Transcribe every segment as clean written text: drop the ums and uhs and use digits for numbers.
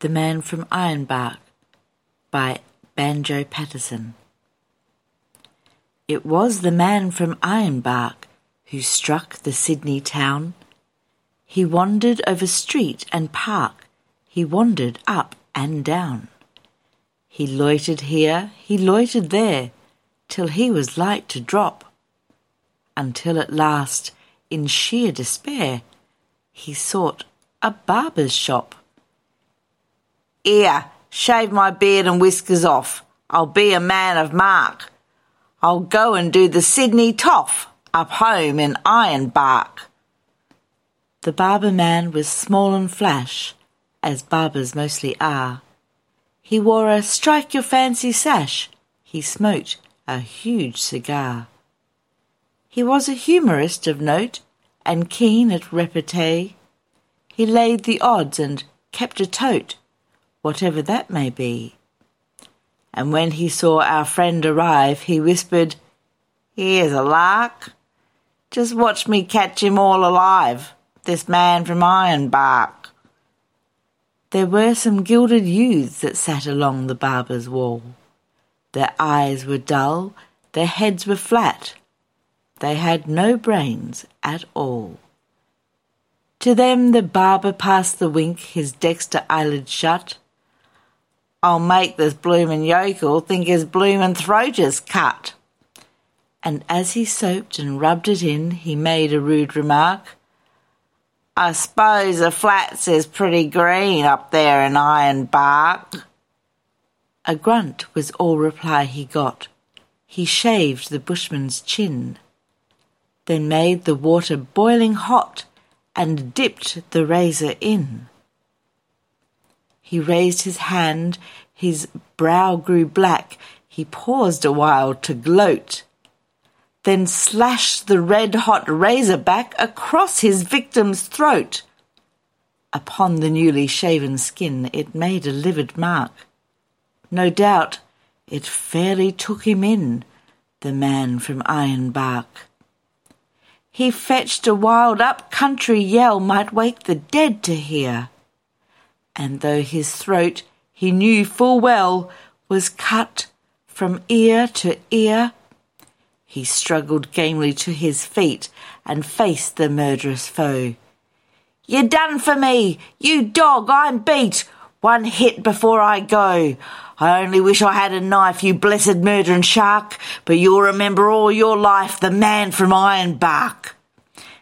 The Man from Ironbark by Banjo Paterson. It was the man from Ironbark who struck the Sydney town. He wandered over street and park, he wandered up and down. He loitered here, he loitered there, till he was like to drop, until at last, in sheer despair, he sought a barber's shop. "'Here, shave my beard and whiskers off, I'll be a man of mark. I'll go and do the Sydney toff up home in Ironbark." The barber man was small and flash, as barbers mostly are. He wore a strike-your-fancy sash. He smoked a huge cigar. He was a humorist of note and keen at repartee. He laid the odds and kept a tote, whatever that may be. And when he saw our friend arrive, he whispered, "Here's a lark. Just watch me catch him all alive, this man from Ironbark." There were some gilded youths that sat along the barber's wall. Their eyes were dull, their heads were flat. They had no brains at all. To them the barber passed the wink, his dexter eyelid shut. "I'll make this bloomin' yokel think his bloomin' throat is cut." And as he soaped and rubbed it in, he made a rude remark. "I s'pose the flats is pretty green up there in Ironbark." A grunt was all reply he got. He shaved the bushman's chin, then made the water boiling hot and dipped the razor in. He raised his hand, his brow grew black, he paused a while to gloat, then slashed the red-hot razor back across his victim's throat. Upon the newly shaven skin it made a livid mark. No doubt it fairly took him in, the man from Ironbark. He fetched a wild up-country yell might wake the dead to hear. And though his throat, he knew full well, was cut from ear to ear, he struggled gamely to his feet and faced the murderous foe. "You done for me! You dog, I'm beat! One hit before I go! I only wish I had a knife, you blessed murdering shark, but you'll remember all your life the man from Ironbark!"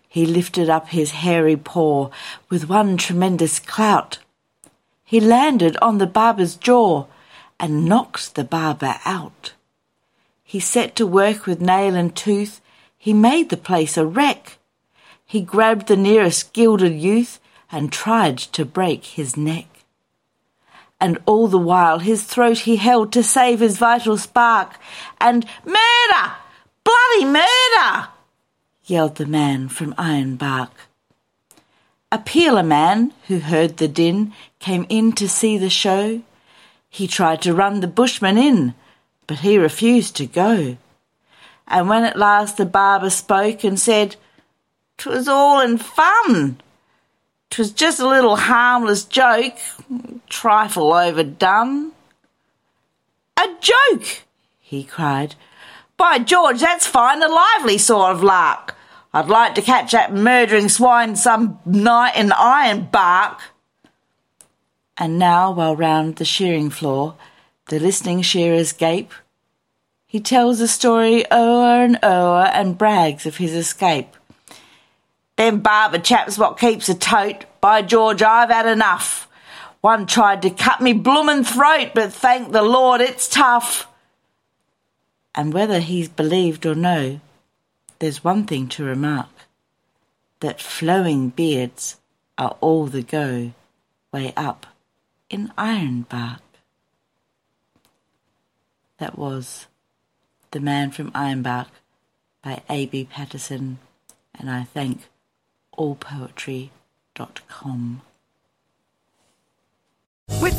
He lifted up his hairy paw with one tremendous clout. He landed on the barber's jaw and knocked the barber out. He set to work with nail and tooth. He made the place a wreck. He grabbed the nearest gilded youth and tried to break his neck. And all the while his throat he held to save his vital spark. And "Murder! Bloody murder!" yelled the man from Ironbark. A peeler man, who heard the din, came in to see the show. He tried to run the bushman in, but he refused to go. And when at last the barber spoke and said, "'Twas all in fun. 'Twas just a little harmless joke, trifle overdone." "A joke!" he cried. "By George, that's fine, a lively sort of lark. I'd like to catch that murdering swine some night in Ironbark." And now, while round the shearing floor, the listening shearers gape. He tells the story o'er and o'er and brags of his escape. "Them barber chaps what keeps a tote, by George, I've had enough. One tried to cut me bloomin' throat, but thank the Lord it's tough." And whether he's believed or no, there's one thing to remark. that flowing beards are all the go way up in Ironbark. That was The Man from Ironbark by A.B. Paterson, and I thank allpoetry.com. With